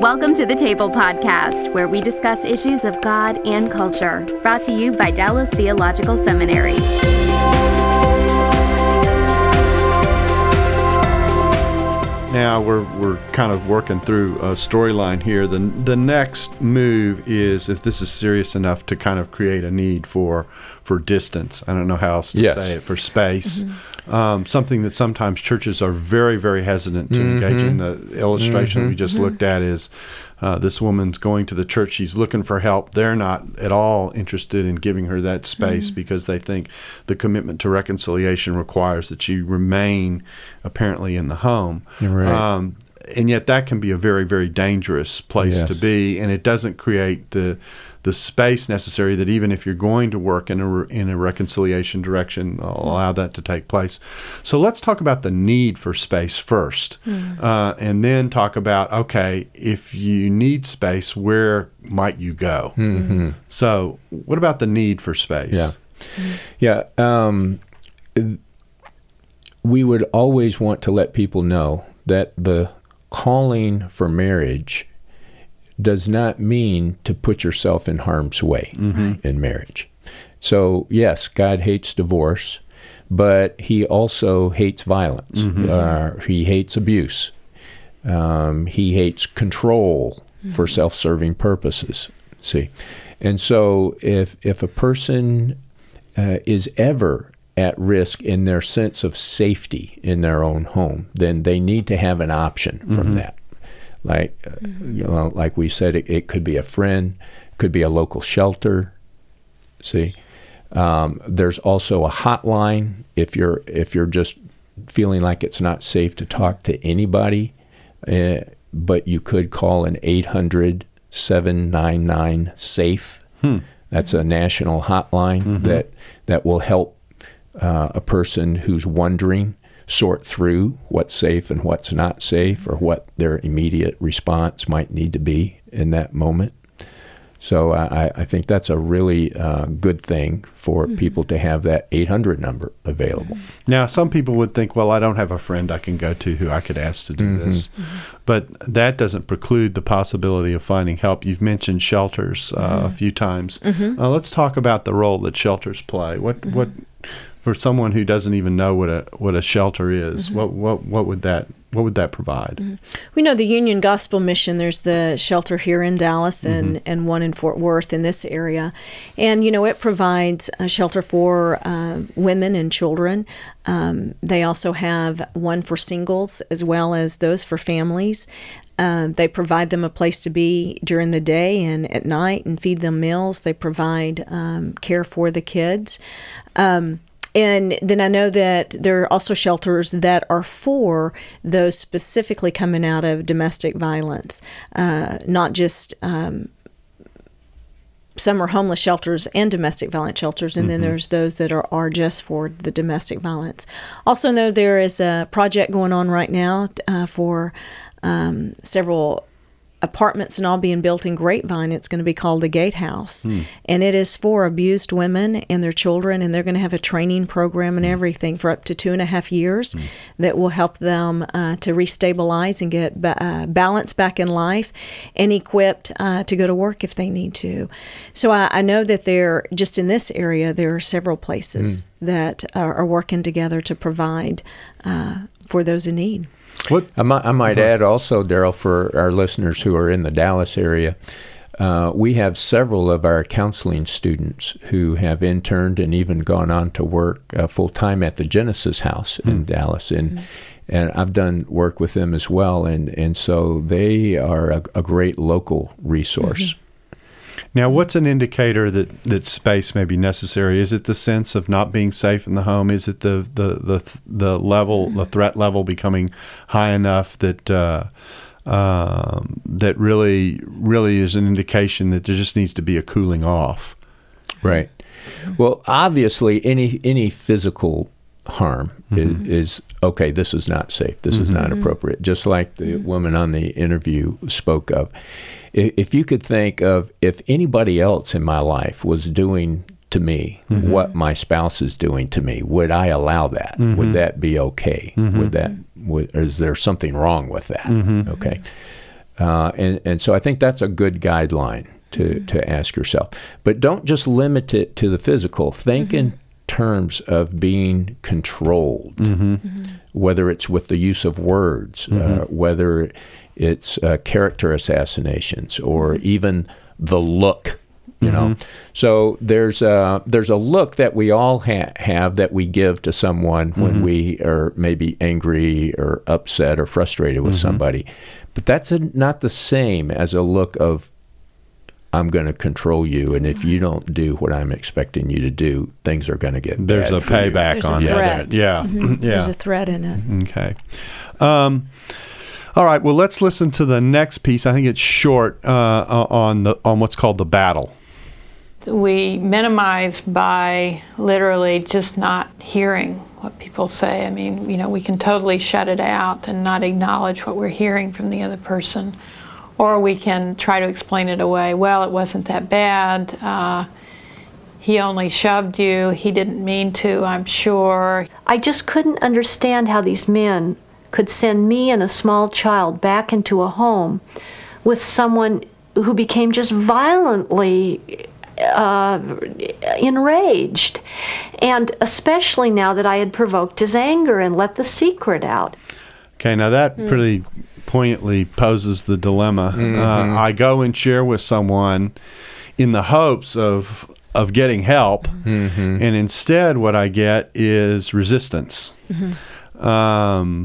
Welcome to the Table Podcast, where we discuss issues of God and culture. Brought to you by Dallas Theological Seminary. Now we're kind of working through a storyline here. The next move is, if this is serious enough, to kind of create a need for distance. I don't know how else to say it, for space. Mm-hmm. Something that sometimes churches are very, very hesitant to engage in. The illustration we just looked at is this woman's going to the church. She's looking for help. They're not at all interested in giving her that space because they think the commitment to reconciliation requires that she remain apparently in the home. Right. And yet that can be a very, very dangerous place to be, and it doesn't create the space necessary that even if you're going to work in a reconciliation direction, allow that to take place. So let's talk about the need for space first, and then talk about, okay, if you need space, where might you go? Mm-hmm. So what about the need for space? We would always want to let people know that the calling for marriage does not mean to put yourself in harm's way in marriage. So, yes, God hates divorce, but he also hates violence. He hates abuse. He hates control for self-serving purposes. See, and so if a person is ever at risk in their sense of safety in their own home, then they need to have an option from that. Like, you know, like we said, it could be a friend, could be a local shelter. See, there's also a hotline if you're just feeling like it's not safe to talk to anybody, but you could call an 800-799-SAFE. That's a national hotline that will help a person who's wondering sort through what's safe and what's not safe, or what their immediate response might need to be in that moment. So I think that's a really good thing for people to have that 800 number available. Now, some people would think, well, I don't have a friend I can go to who I could ask to do this. But that doesn't preclude the possibility of finding help. You've mentioned shelters a few times. Let's talk about the role that shelters play. What for someone who doesn't even know what a shelter is, what would that provide? We know the Union Gospel Mission, there's the shelter here in Dallas and one in Fort Worth in this area. And, you know, it provides a shelter for women and children. They also have one for singles as well as those for families. They provide them a place to be during the day and at night and feed them meals. They provide care for the kids. And then I know that there are also shelters that are for those specifically coming out of domestic violence, not just some are homeless shelters and domestic violence shelters, and then there's those that are just for the domestic violence. Also know there is a project going on right now for several apartments and all being built in Grapevine. It's going to be called the Gatehouse, and it is for abused women and their children, and they're going to have a training program and everything for up to 2.5 years that will help them to restabilize and get balance back in life and equipped to go to work if they need to. So I know that there, just in this area, there are several places that are working together to provide for those in need. What? I might add also, Daryl, for our listeners who are in the Dallas area, we have several of our counseling students who have interned and even gone on to work full-time at the Genesis House in Dallas. And I've done work with them as well, and so they are a great local resource. Now, what's an indicator that space may be necessary? Is it the sense of not being safe in the home? Is it the level, the threat level becoming high enough that that really is an indication that there just needs to be a cooling off? Right. Well, obviously, any physical harm mm-hmm. is okay. This is not safe. This mm-hmm. is not appropriate. Just like the mm-hmm. woman on the interview spoke of, if you could think of if anybody else in my life was doing to me mm-hmm. what my spouse is doing to me, would I allow that? Mm-hmm. Would that be okay? Mm-hmm. Is there something wrong with that? Mm-hmm. Okay, and so I think that's a good guideline to ask yourself. But don't just limit it to the physical. Think mm-hmm. in terms of being controlled, mm-hmm. Mm-hmm. whether it's with the use of words, mm-hmm. Whether it's character assassinations, or even the look. You know, mm-hmm. so there's a look that we all have that we give to someone mm-hmm. when we are maybe angry or upset or frustrated with mm-hmm. somebody, but that's not the same as a look of I'm going to control you, and if you don't do what I'm expecting you to do, things are going to get there's bad a payback there's on a that. Yeah, mm-hmm. yeah, there's a threat in it. Okay. All right. Well, let's listen to the next piece. I think it's short on what's called the battle. We minimize by literally just not hearing what people say. I mean, you know, we can totally shut it out and not acknowledge what we're hearing from the other person. Or we can try to explain it away. Well, it wasn't that bad. He only shoved you. He didn't mean to, I'm sure. I just couldn't understand how these men could send me and a small child back into a home with someone who became just violently enraged, and especially now that I had provoked his anger and let the secret out. Okay, now that pretty poignantly poses the dilemma. Mm-hmm. I go and share with someone in the hopes of getting help, mm-hmm. and instead what I get is resistance. Mm-hmm.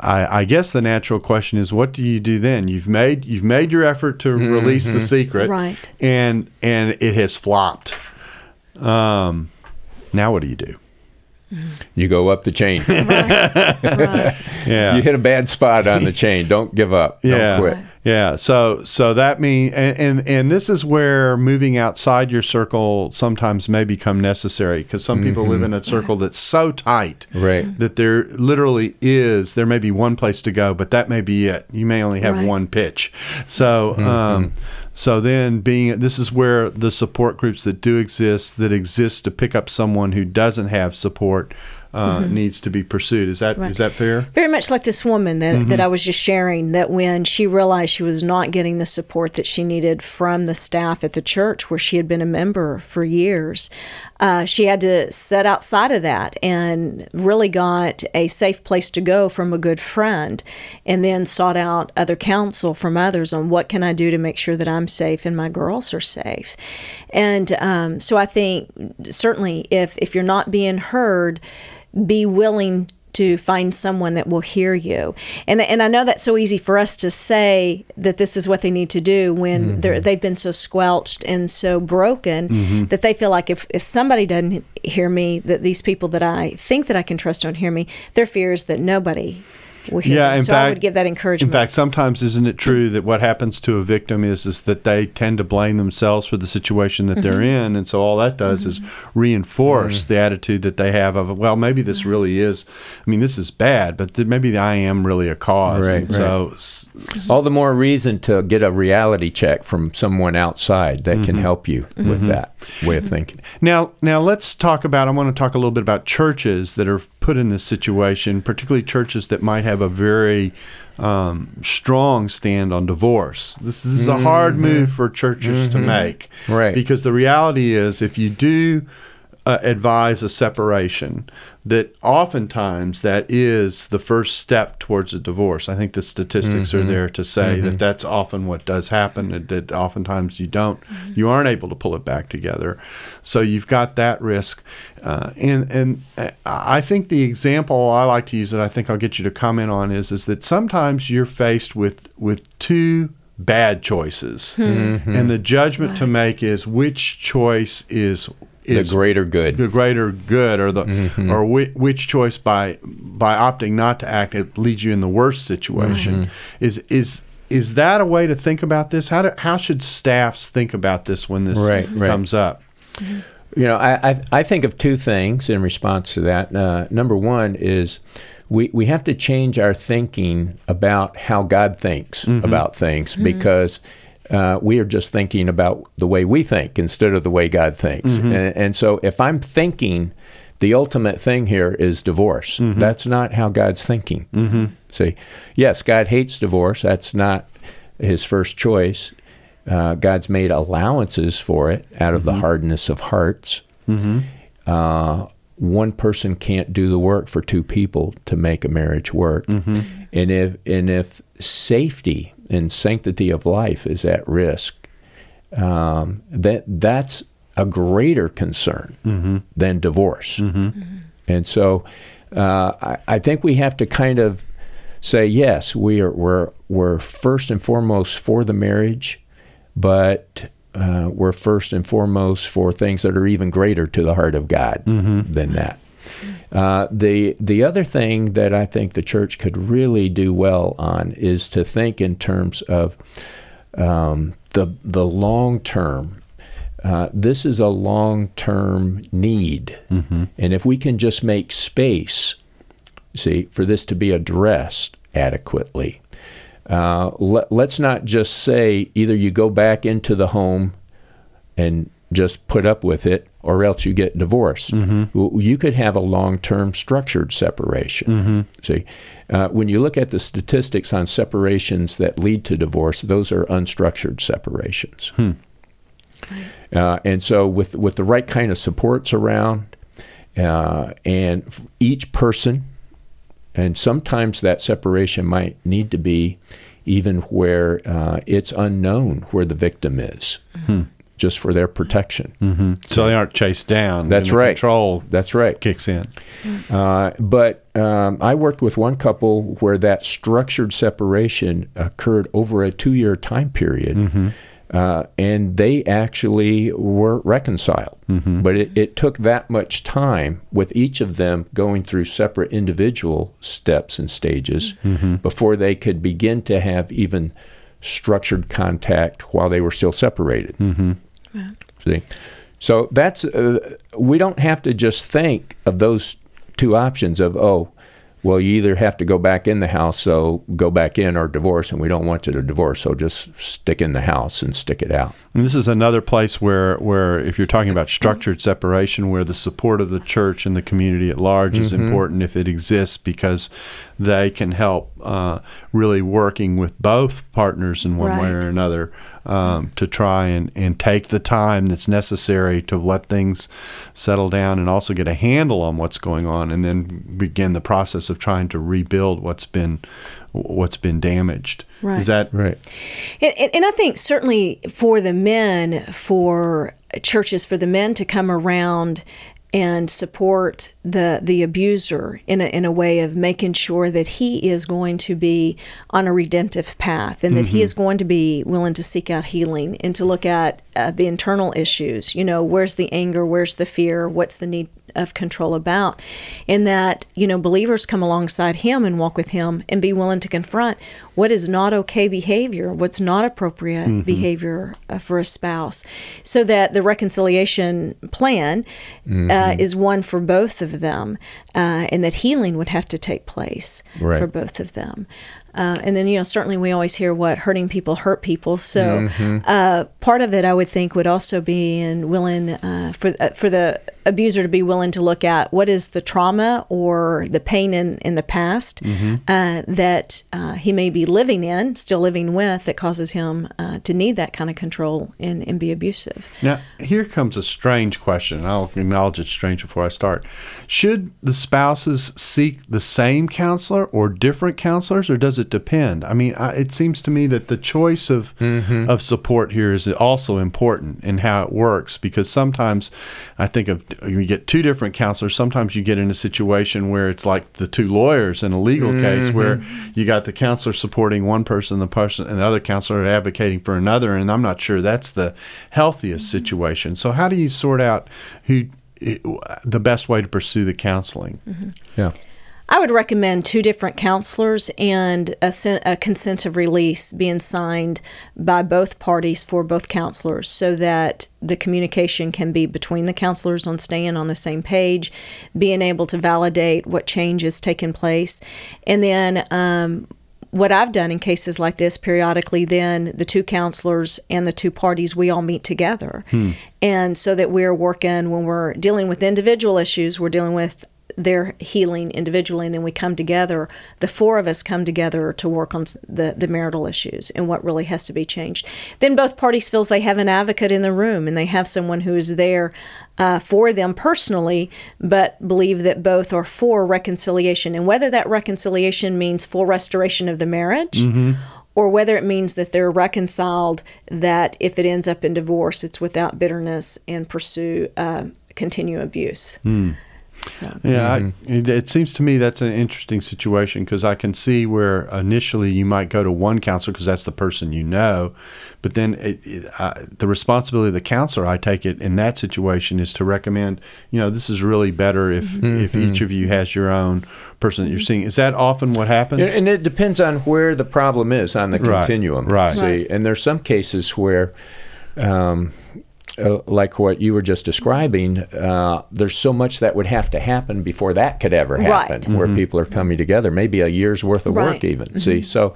I guess the natural question is, what do you do then? You've made your effort to mm-hmm. release the secret, right? And it has flopped. Now what do you do? You go up the chain. Right. Right. Yeah, you hit a bad spot on the chain. Don't give up. Yeah. Don't quit. Yeah. So that means, and this is where moving outside your circle sometimes may become necessary, because some mm-hmm. people live in a circle that's so tight right. that there literally there may be one place to go, but that may be it. You may only have right. one pitch. So mm-hmm. So then this is where the support groups that do exist, that exist to pick up someone who doesn't have support, mm-hmm. needs to be pursued. Is that fair? Very much like this woman that, mm-hmm. that I was just sharing, that when she realized she was not getting the support that she needed from the staff at the church where she had been a member for years, she had to set outside of that and really got a safe place to go from a good friend, and then sought out other counsel from others on what can I do to make sure that I'm safe and my girls are safe. And so I think certainly if you're not being heard, be willing to find someone that will hear you. And I know that's so easy for us to say that this is what they need to do when mm-hmm. they've been so squelched and so broken mm-hmm. that they feel like if somebody doesn't hear me, that these people that I think that I can trust don't hear me, their fear is that nobody will hear me. So I would give that encouragement. In fact, sometimes isn't it true that what happens to a victim is that they tend to blame themselves for the situation that mm-hmm. they're in, and so all that does mm-hmm. is reinforce mm-hmm. the attitude that they have of, well, maybe this really is, I mean, this is bad, but maybe I am really a cause. Right, right. So, all the more reason to get a reality check from someone outside that mm-hmm. can help you mm-hmm. with that way of thinking. Now let's talk about, I want to talk a little bit about churches that are put in this situation, particularly churches that might have a very strong stand on divorce. This is a hard mm-hmm. move for churches mm-hmm. to make, right? Because the reality is, if you do advise a separation, that oftentimes that is the first step towards a divorce. I think the statistics mm-hmm. are there to say mm-hmm. that that's often what does happen, and that oftentimes you aren't able to pull it back together. So you've got that risk. And I think the example I like to use that I think I'll get you to comment on is that sometimes you're faced with two bad choices. Mm-hmm. And the judgment right. to make is which choice is the greater good. The greater good, or the mm-hmm. or which choice by opting not to act, it leads you in the worst situation. Mm-hmm. Is that a way to think about this? How should staffs think about this when this comes up? Mm-hmm. You know, I think of two things in response to that. Number one is we have to change our thinking about how God thinks mm-hmm. about things mm-hmm. because we are just thinking about the way we think instead of the way God thinks. Mm-hmm. And so if I'm thinking the ultimate thing here is divorce, mm-hmm. that's not how God's thinking. Mm-hmm. See, yes, God hates divorce. That's not his first choice. God's made allowances for it out of mm-hmm. the hardness of hearts. Mm-hmm. One person can't do the work for two people to make a marriage work. Mm-hmm. And if safety and sanctity of life is at risk, that's a greater concern mm-hmm. than divorce. Mm-hmm. Mm-hmm. And so I think we have to kind of say, yes, we're first and foremost for the marriage, but we're first and foremost for things that are even greater to the heart of God mm-hmm. than that. The other thing that I think the church could really do well on is to think in terms of the long term. This is a long term need, mm-hmm. and if we can just make space, for this to be addressed adequately. Let's not just say either you go back into the home and just put up with it or else you get divorced. Mm-hmm. You could have a long-term structured separation. Mm-hmm. See, when you look at the statistics on separations that lead to divorce, those are unstructured separations. Hmm. And so with the right kind of supports around and each person, and sometimes that separation might need to be even where it's unknown where the victim is, mm-hmm. just for their protection. Mm-hmm. So they aren't chased down. That's right. Control That's right. kicks in. Mm-hmm. But I worked with one couple where that structured separation occurred over a 2-year time period, mm-hmm. And they actually were reconciled. Mm-hmm. But it took that much time with each of them going through separate individual steps and stages mm-hmm. before they could begin to have even structured contact while they were still separated. Mm-hmm. Yeah. See? So that's we don't have to just think of those two options of, oh, well, you either have to go back in the house, so go back in, or divorce, and we don't want you to divorce, so just stick in the house and stick it out. And this is another place where if you're talking about structured separation, where the support of the church and the community at large mm-hmm. is important if it exists, because they can help really working with both partners in one right. way or another to try and take the time that's necessary to let things settle down and also get a handle on what's going on, and then begin the process of trying to rebuild what's been damaged. Right. Is that right? And I think certainly for the men, for churches, for the men to come around and support the abuser in a way of making sure that he is going to be on a redemptive path, and that mm-hmm. he is going to be willing to seek out healing and to look at the internal issues. You know, where's the anger? Where's the fear? What's the need of control about? And that, you know, believers come alongside him and walk with him and be willing to confront what is not okay behavior, what's not appropriate mm-hmm. behavior for a spouse, so that the reconciliation plan mm-hmm. Is one for both of them, and that healing would have to take place right. for both of them. And then, you know, certainly we always hear what hurting people hurt people. So mm-hmm. Part of it, I would think, would also be in willing for the abuser to be willing to look at what is the trauma or the pain in the past mm-hmm. That he may be living in, still living with, that causes him to need that kind of control and be abusive. Now, here comes a strange question. I'll acknowledge it's strange before I start. Should the spouses seek the same counselor or different counselors, or does it depend? I mean, it seems to me that the choice of mm-hmm. of support here is also important in how it works, because sometimes I think of you get two different counselors. Sometimes you get in a situation where it's like the two lawyers in a legal mm-hmm. case, where you got the counselor supporting one person, and the other counselor advocating for another, and I'm not sure that's the healthiest situation. So how do you sort out the best way to pursue the counseling? Mm-hmm. Yeah. I would recommend two different counselors and a consent of release being signed by both parties for both counselors so that the communication can be between the counselors on staying on the same page, being able to validate what change has taken place. And then what I've done in cases like this periodically, then the two counselors and the two parties, we all meet together. And so that we're working, when we're dealing with individual issues, we're dealing with their healing individually, and then we come together, the four of us come together to work on the marital issues and what really has to be changed. Then both parties feels they have an advocate in the room and they have someone who is there for them personally, but believe that both are for reconciliation. And whether that reconciliation means full restoration of the marriage, or whether it means that they're reconciled, that if it ends up in divorce, it's without bitterness and pursue continue abuse. So. It seems to me that's an interesting situation, because I can see where initially you might go to one counselor because that's the person you know, but then the responsibility of the counselor, I take it, in that situation is to recommend, you know, this is really better if each of you has your own person that you're seeing. Is that often what happens? And it depends on where the problem is on the continuum. Right. And there's some cases where like what you were just describing, there's so much that would have to happen before that could ever happen, where people are coming together, maybe a year's worth of work even. But the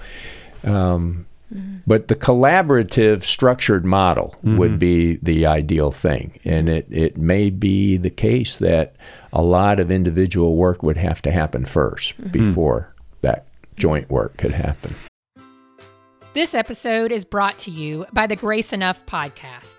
collaborative structured model would be the ideal thing. And it may be the case that a lot of individual work would have to happen first before that joint work could happen. This episode is brought to you by the Grace Enough podcast.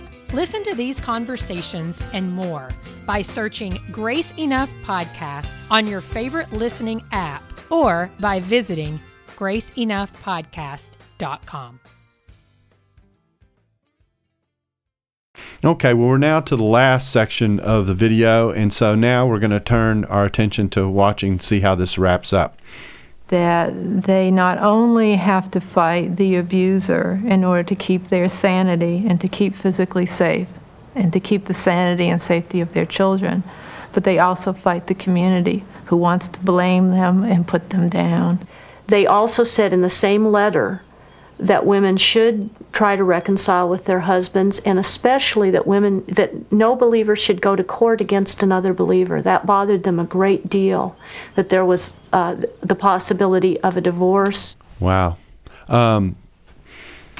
Listen to these conversations and more by searching Grace Enough Podcast on your favorite listening app or by visiting graceenoughpodcast.com. Okay, well, we're now to the last section of the video, and so now we're going to turn our attention to watching to see how this wraps up. That they not only have to fight the abuser in order to keep their sanity and to keep physically safe and to keep the sanity and safety of their children, but they also fight the community who wants to blame them and put them down. They also said in the same letter that women should try to reconcile with their husbands, and especially that no believer should go to court against another believer. That bothered them a great deal, that there was the possibility of a divorce. Wow.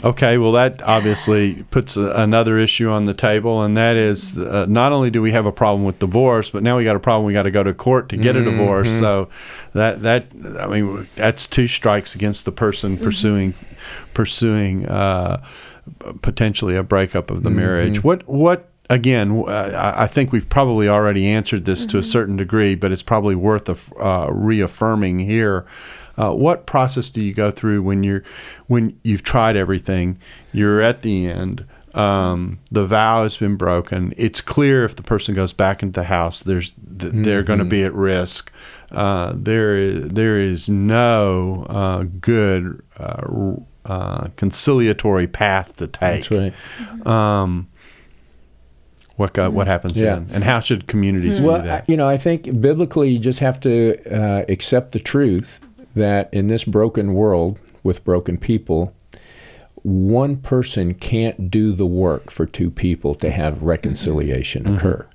Okay, well, that obviously puts another issue on the table, and that is not only do we have a problem with divorce, but now we got a problem. We got to go to court to get a divorce. So that's two strikes against the person pursuing potentially a breakup of the marriage. What? Again, I think we've probably already answered this to a certain degree, but it's probably worth reaffirming here. What process do you go through when you've tried everything, you're at the end, the vow has been broken, it's clear if the person goes back into the house, they're going to be at risk. There is no good conciliatory path to take. That's right. What happens then? And how should communities do that? I think biblically you just have to accept the truth that in this broken world with broken people, one person can't do the work for two people to have reconciliation occur.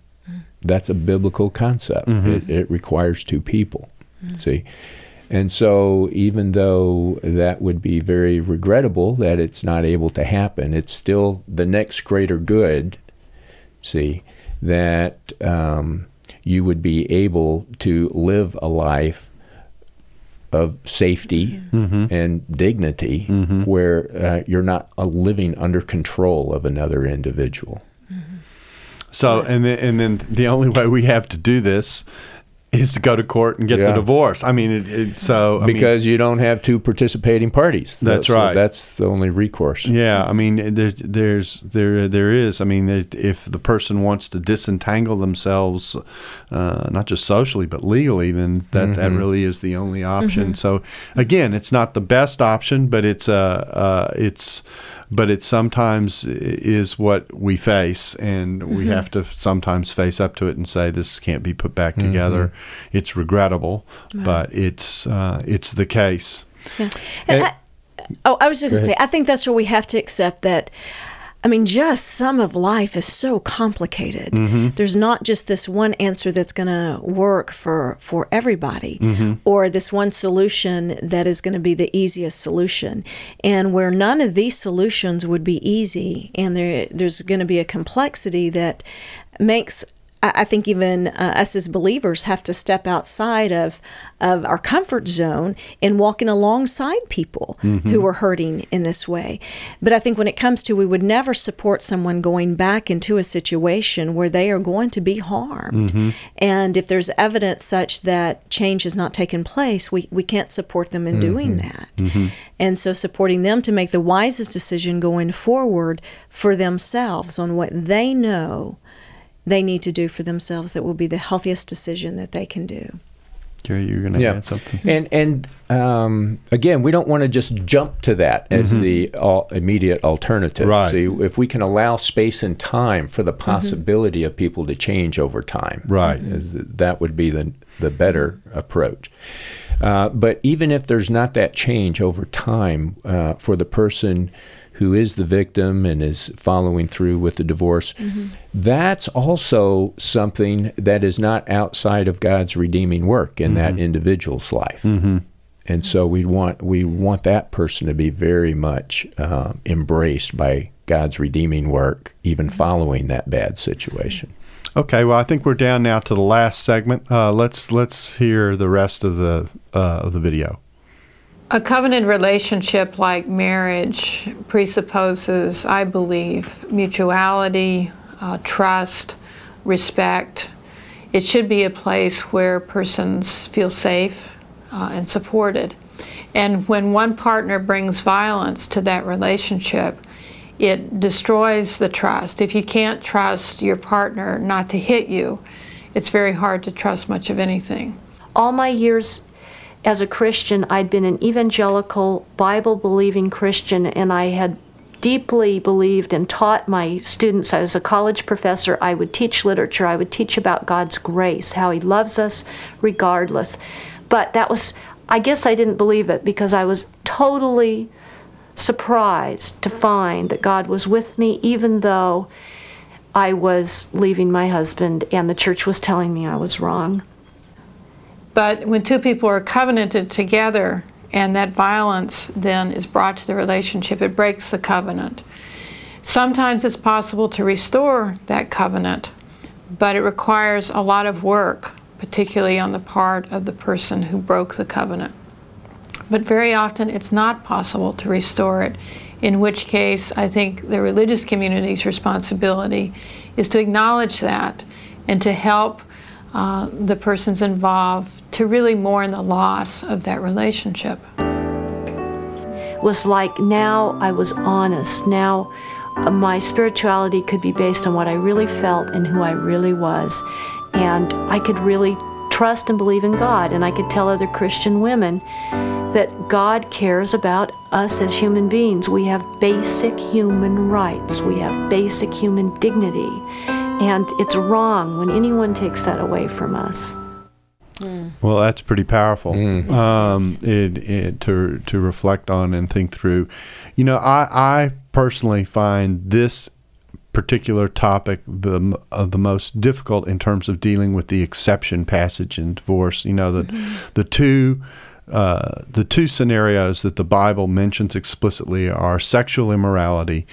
That's a biblical concept. It requires two people, see? And so even though that would be very regrettable that it's not able to happen, it's still the next greater good, see, that you would be able to live a life of safety and dignity where you're not living under control of another individual. So, and then the only way we have to do this is to go to court and get the divorce. I mean, because you don't have two participating parties. That's right. So that's the only recourse. Yeah, I mean, there is. I mean, if the person wants to disentangle themselves, not just socially but legally, then that really is the only option. Mm-hmm. So again, it's not the best option, but it sometimes is what we face, and we have to sometimes face up to it and say this can't be put back together. Mm-hmm. It's regrettable, but it's the case. Yeah. I was just going to say, I think that's where we have to accept that. I mean, just some of life is so complicated. Mm-hmm. There's not just this one answer that's going to work for everybody, or this one solution that is going to be the easiest solution. And where none of these solutions would be easy, and there's going to be a complexity that makes, I think, even us as believers have to step outside of our comfort zone and walking alongside people who are hurting in this way. But I think when it comes to, we would never support someone going back into a situation where they are going to be harmed. Mm-hmm. And if there's evidence such that change has not taken place, we can't support them in doing that. Mm-hmm. And so supporting them to make the wisest decision going forward for themselves on what they know they need to do for themselves that will be the healthiest decision that they can do. Gary, you're going to add something. And again, we don't want to just jump to that as the immediate alternative. Right. See, if we can allow space and time for the possibility of people to change over time, right, that would be the better approach. But even if there's not that change over time for the person who is the victim and is following through with the divorce, that's also something that is not outside of God's redeeming work in that individual's life. Mm-hmm. And so we want that person to be very much embraced by God's redeeming work, even following that bad situation. Okay, well, I think we're down now to the last segment. Let's hear the rest of the video. A covenant relationship like marriage presupposes, I believe, mutuality, trust, respect. It should be a place where persons feel safe and supported. And when one partner brings violence to that relationship, it destroys the trust. If you can't trust your partner not to hit you, it's very hard to trust much of anything. All my years as a Christian, I'd been an evangelical, Bible-believing Christian, and I had deeply believed and taught my students. I was a college professor. I would teach literature. I would teach about God's grace, how He loves us regardless. But that was, I guess I didn't believe it because I was totally surprised to find that God was with me even though I was leaving my husband and the church was telling me I was wrong. But when two people are covenanted together and that violence then is brought to the relationship, it breaks the covenant. Sometimes it's possible to restore that covenant, but it requires a lot of work, particularly on the part of the person who broke the covenant. But very often it's not possible to restore it, in which case I think the religious community's responsibility is to acknowledge that and to help the persons involved to really mourn the loss of that relationship. It was like, now I was honest. Now my spirituality could be based on what I really felt and who I really was. And I could really trust and believe in God. And I could tell other Christian women that God cares about us as human beings. We have basic human rights. We have basic human dignity. And it's wrong when anyone takes that away from us. Mm. Well, that's pretty powerful. Mm. To reflect on and think through. You know, I personally find this particular topic the most difficult in terms of dealing with the exception passage in divorce. You know, the two scenarios that the Bible mentions explicitly are sexual immorality.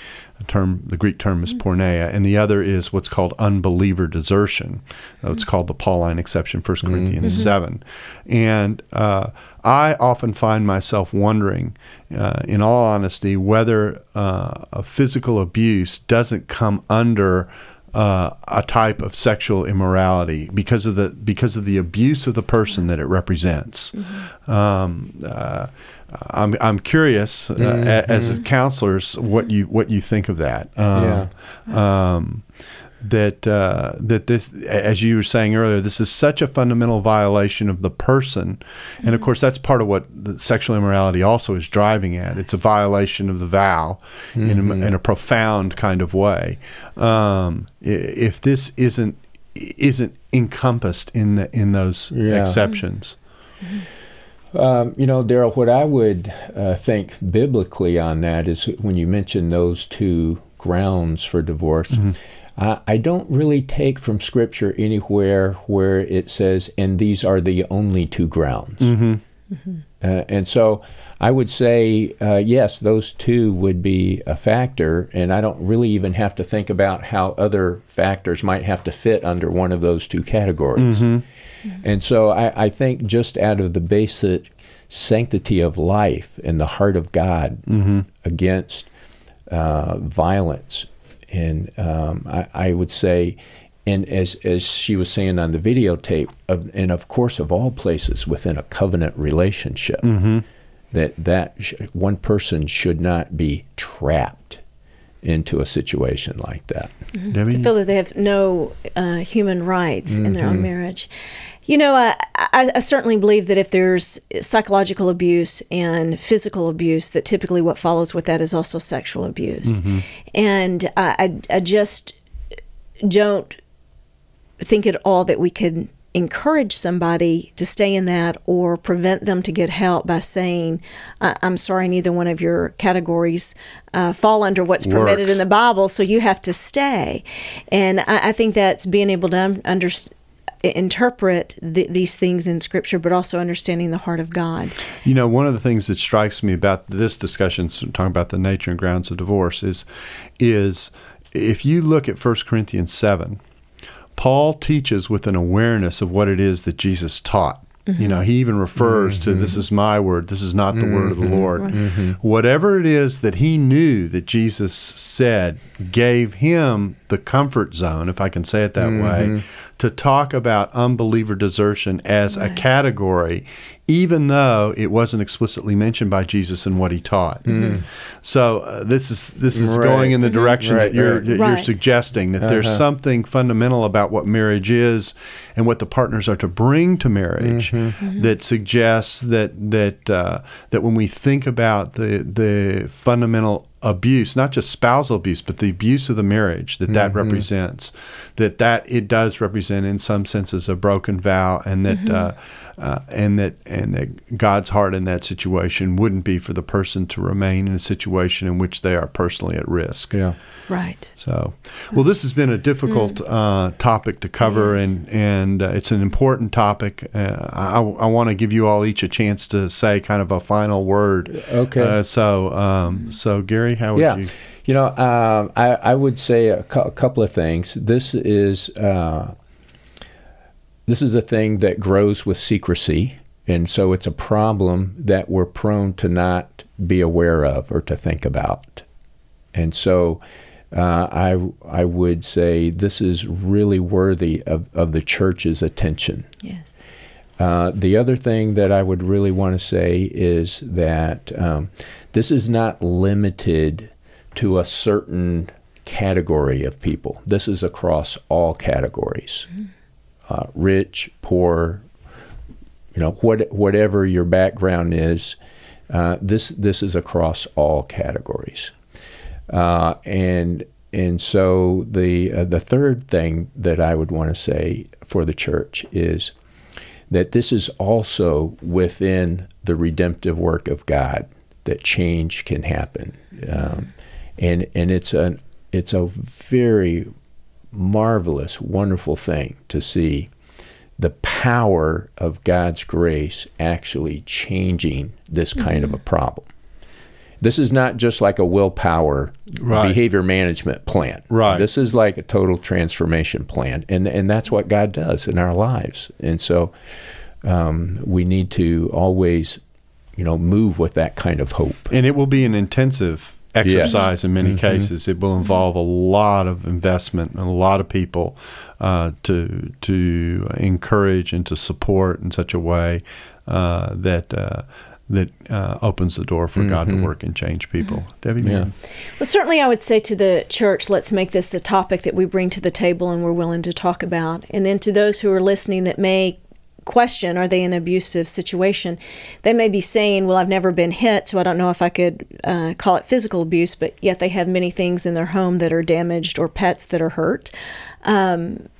The Greek term is porneia, and the other is what's called unbeliever desertion. It's called the Pauline exception, 1 Corinthians 7. And I often find myself wondering, in all honesty, whether a physical abuse doesn't come under a type of sexual immorality because of the abuse of the person that it represents. Mm-hmm. I'm curious, mm-hmm. as counselors, what you think of that. That this, as you were saying earlier, this is such a fundamental violation of the person, and mm-hmm. of course that's part of what the sexual immorality also is driving at. It's a violation of the vow, mm-hmm. in a profound kind of way. If this isn't encompassed in those exceptions, mm-hmm. Darryl, what I would think biblically on that is when you mention those two grounds for divorce. Mm-hmm. I don't really take from Scripture anywhere where it says, and these are the only two grounds. Mm-hmm. Mm-hmm. And so I would say, yes, those two would be a factor, and I don't really even have to think about how other factors might have to fit under one of those two categories. Mm-hmm. Mm-hmm. And so I think just out of the basic sanctity of life and the heart of God mm-hmm. against violence, and I would say, and as she was saying on the videotape, and of course of all places within a covenant relationship, mm-hmm. that one person should not be trapped into a situation like that. Mm-hmm. To feel that they have no human rights mm-hmm. in their own marriage. I certainly believe that if there's psychological abuse and physical abuse, that typically what follows with that is also sexual abuse. Mm-hmm. And I just don't think at all that we could encourage somebody to stay in that or prevent them to get help by saying, I'm sorry, neither one of your categories fall under what's permitted in the Bible, so you have to stay. And I think that's being able to understand, interpret these things in Scripture, but also understanding the heart of God. One of the things that strikes me about this discussion, talking about the nature and grounds of divorce, is if you look at 1 Corinthians 7, Paul teaches with an awareness of what it is that Jesus taught. Mm-hmm. He even refers mm-hmm. to, this is my word, this is not the mm-hmm. word of the Lord. Right. Mm-hmm. Whatever it is that he knew that Jesus said gave him the comfort zone, if I can say it that mm-hmm. way, to talk about unbeliever desertion as right. a category, even though it wasn't explicitly mentioned by Jesus in what he taught. Mm-hmm. So this is right. going in the direction right. that you're suggesting, that uh-huh. there's something fundamental about what marriage is and what the partners are to bring to marriage mm-hmm. Mm-hmm. that suggests that when we think about the fundamental abuse, not just spousal abuse, but the abuse of the marriage that mm-hmm. represents, that it does represent in some senses a broken vow, and that mm-hmm. and that God's heart in that situation wouldn't be for the person to remain in a situation in which they are personally at risk. Yeah, right. So, well, this has been a difficult topic to cover, yes. and it's an important topic. I want to give you all each a chance to say kind of a final word. Okay. So Gary. How would you? I would say a couple of things. This is a thing that grows with secrecy, and so it's a problem that we're prone to not be aware of or to think about. And so I would say this is really worthy of the church's attention. Yes. The other thing that I would really want to say is that this is not limited to a certain category of people. This is across all categories, rich, poor, whatever your background is. This is across all categories, and so the third thing that I would want to say for the church is that this is also within the redemptive work of God that change can happen, and it's a very marvelous, wonderful thing to see the power of God's grace actually changing this kind mm-hmm. of a problem. This is not just like a willpower right. behavior management plan. Right. This is like a total transformation plan, and that's what God does in our lives. And so we need to always, move with that kind of hope. And it will be an intensive exercise in many cases. It will involve a lot of investment and a lot of people to encourage and to support in such a way that opens the door for God to work and change people. Debbie? Yeah. Well, certainly I would say to the church, let's make this a topic that we bring to the table and we're willing to talk about. And then to those who are listening that may question, are they in an abusive situation? They may be saying, well, I've never been hit, so I don't know if I could call it physical abuse, but yet they have many things in their home that are damaged or pets that are hurt.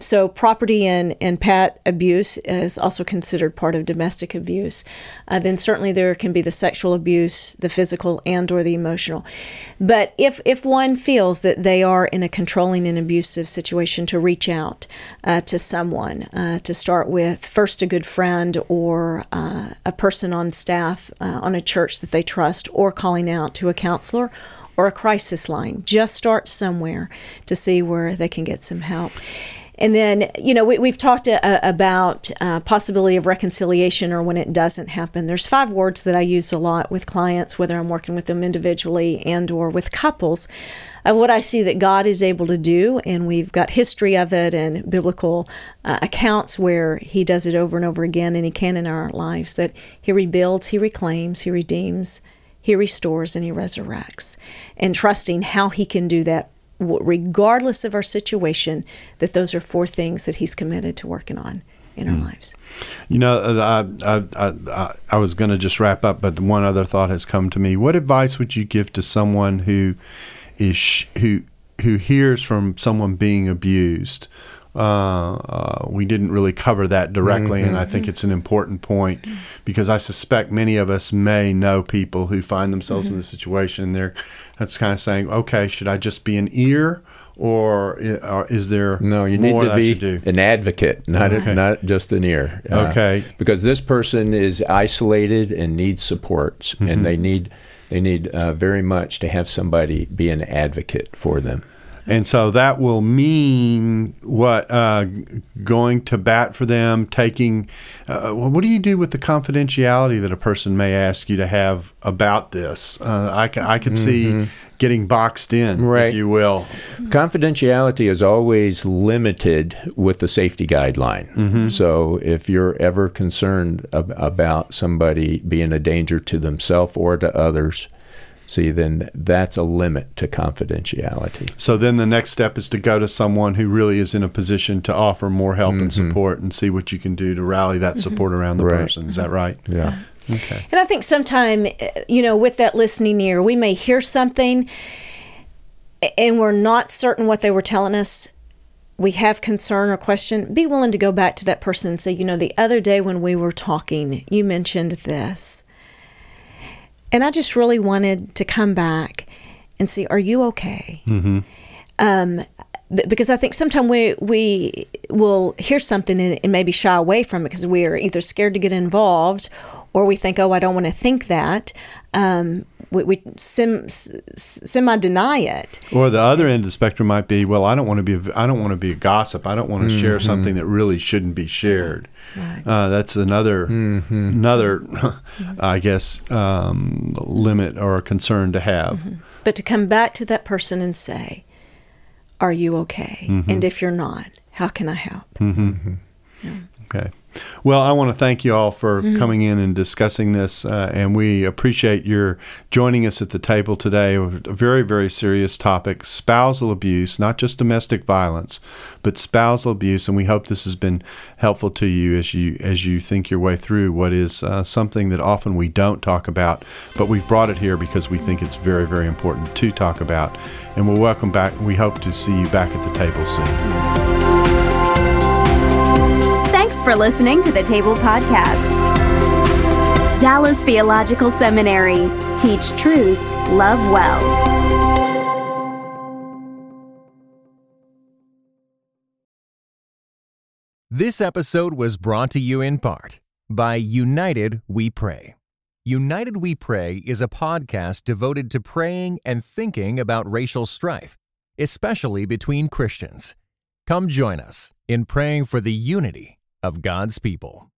So property and pet abuse is also considered part of domestic abuse. Then certainly there can be the sexual abuse, the physical and or the emotional. But if one feels that they are in a controlling and abusive situation, to reach out to someone, to start with first a good friend or a person on staff on a church that they trust, or calling out to a counselor or a crisis line. Just start somewhere to see where they can get some help. And then, you know, we've talked about possibility of reconciliation or when it doesn't happen. There's 5 words that I use a lot with clients, whether I'm working with them individually and or with couples, of what I see that God is able to do. And we've got history of it and biblical accounts where he does it over and over again, and he can in our lives, that he rebuilds, he reclaims, he redeems, he restores, and he resurrects. And trusting how he can do that regardless of our situation, that those are 4 things that he's committed to working on in our lives. You know, I was going to just wrap up, but one other thought has come to me. What advice would you give to someone who hears from someone being abused? We didn't really cover that directly, and I think it's an important point, because I suspect many of us may know people who find themselves in this situation, and that's kind of saying, okay, should I just be an ear, or is there no? You need to be an advocate, not just an ear. Because this person is isolated and needs supports, and they need very much to have somebody be an advocate for them. And so that will mean what? Going to bat for them, taking what do you do with the confidentiality that a person may ask you to have about this? I could see getting boxed in, if you will. Confidentiality is always limited with the safety guideline. So if you're ever concerned about somebody being a danger to themselves or to others, see, then that's a limit to confidentiality. So then the next step is to go to someone who really is in a position to offer more help and support, and see what you can do to rally that support around the person. Is that right? Yeah. Okay. And I think sometime, you know, with that listening ear, we may hear something and we're not certain what they were telling us. We have concern or question. Be willing to go back to that person and say, you know, the other day when we were talking, you mentioned this. And I just really wanted to come back and see, are you okay? Because I think sometimes we will hear something and maybe shy away from it because we are either scared to get involved, or we think, oh, I don't want to think that. We semi deny it. Or the other end of the spectrum might be, well, I don't want to be a gossip. I don't want to share something that really shouldn't be shared. Right. That's another, I guess, limit or a concern to have. But to come back to that person and say, are you okay? And if you're not, how can I help? Okay. Well, I want to thank you all for coming in and discussing this, and we appreciate your joining us at the table today. A very, very serious topic, spousal abuse, not just domestic violence, but spousal abuse, and we hope this has been helpful to you as you think your way through what is something that often we don't talk about, but we've brought it here because we think it's very, very important to talk about, and we'll welcome back. We hope to see you back at the table soon. For listening to the Table Podcast. Dallas Theological Seminary. Teach truth, love well. This episode was brought to you in part by United We Pray. United We Pray is a podcast devoted to praying and thinking about racial strife, especially between Christians. Come join us in praying for the unity of God's people.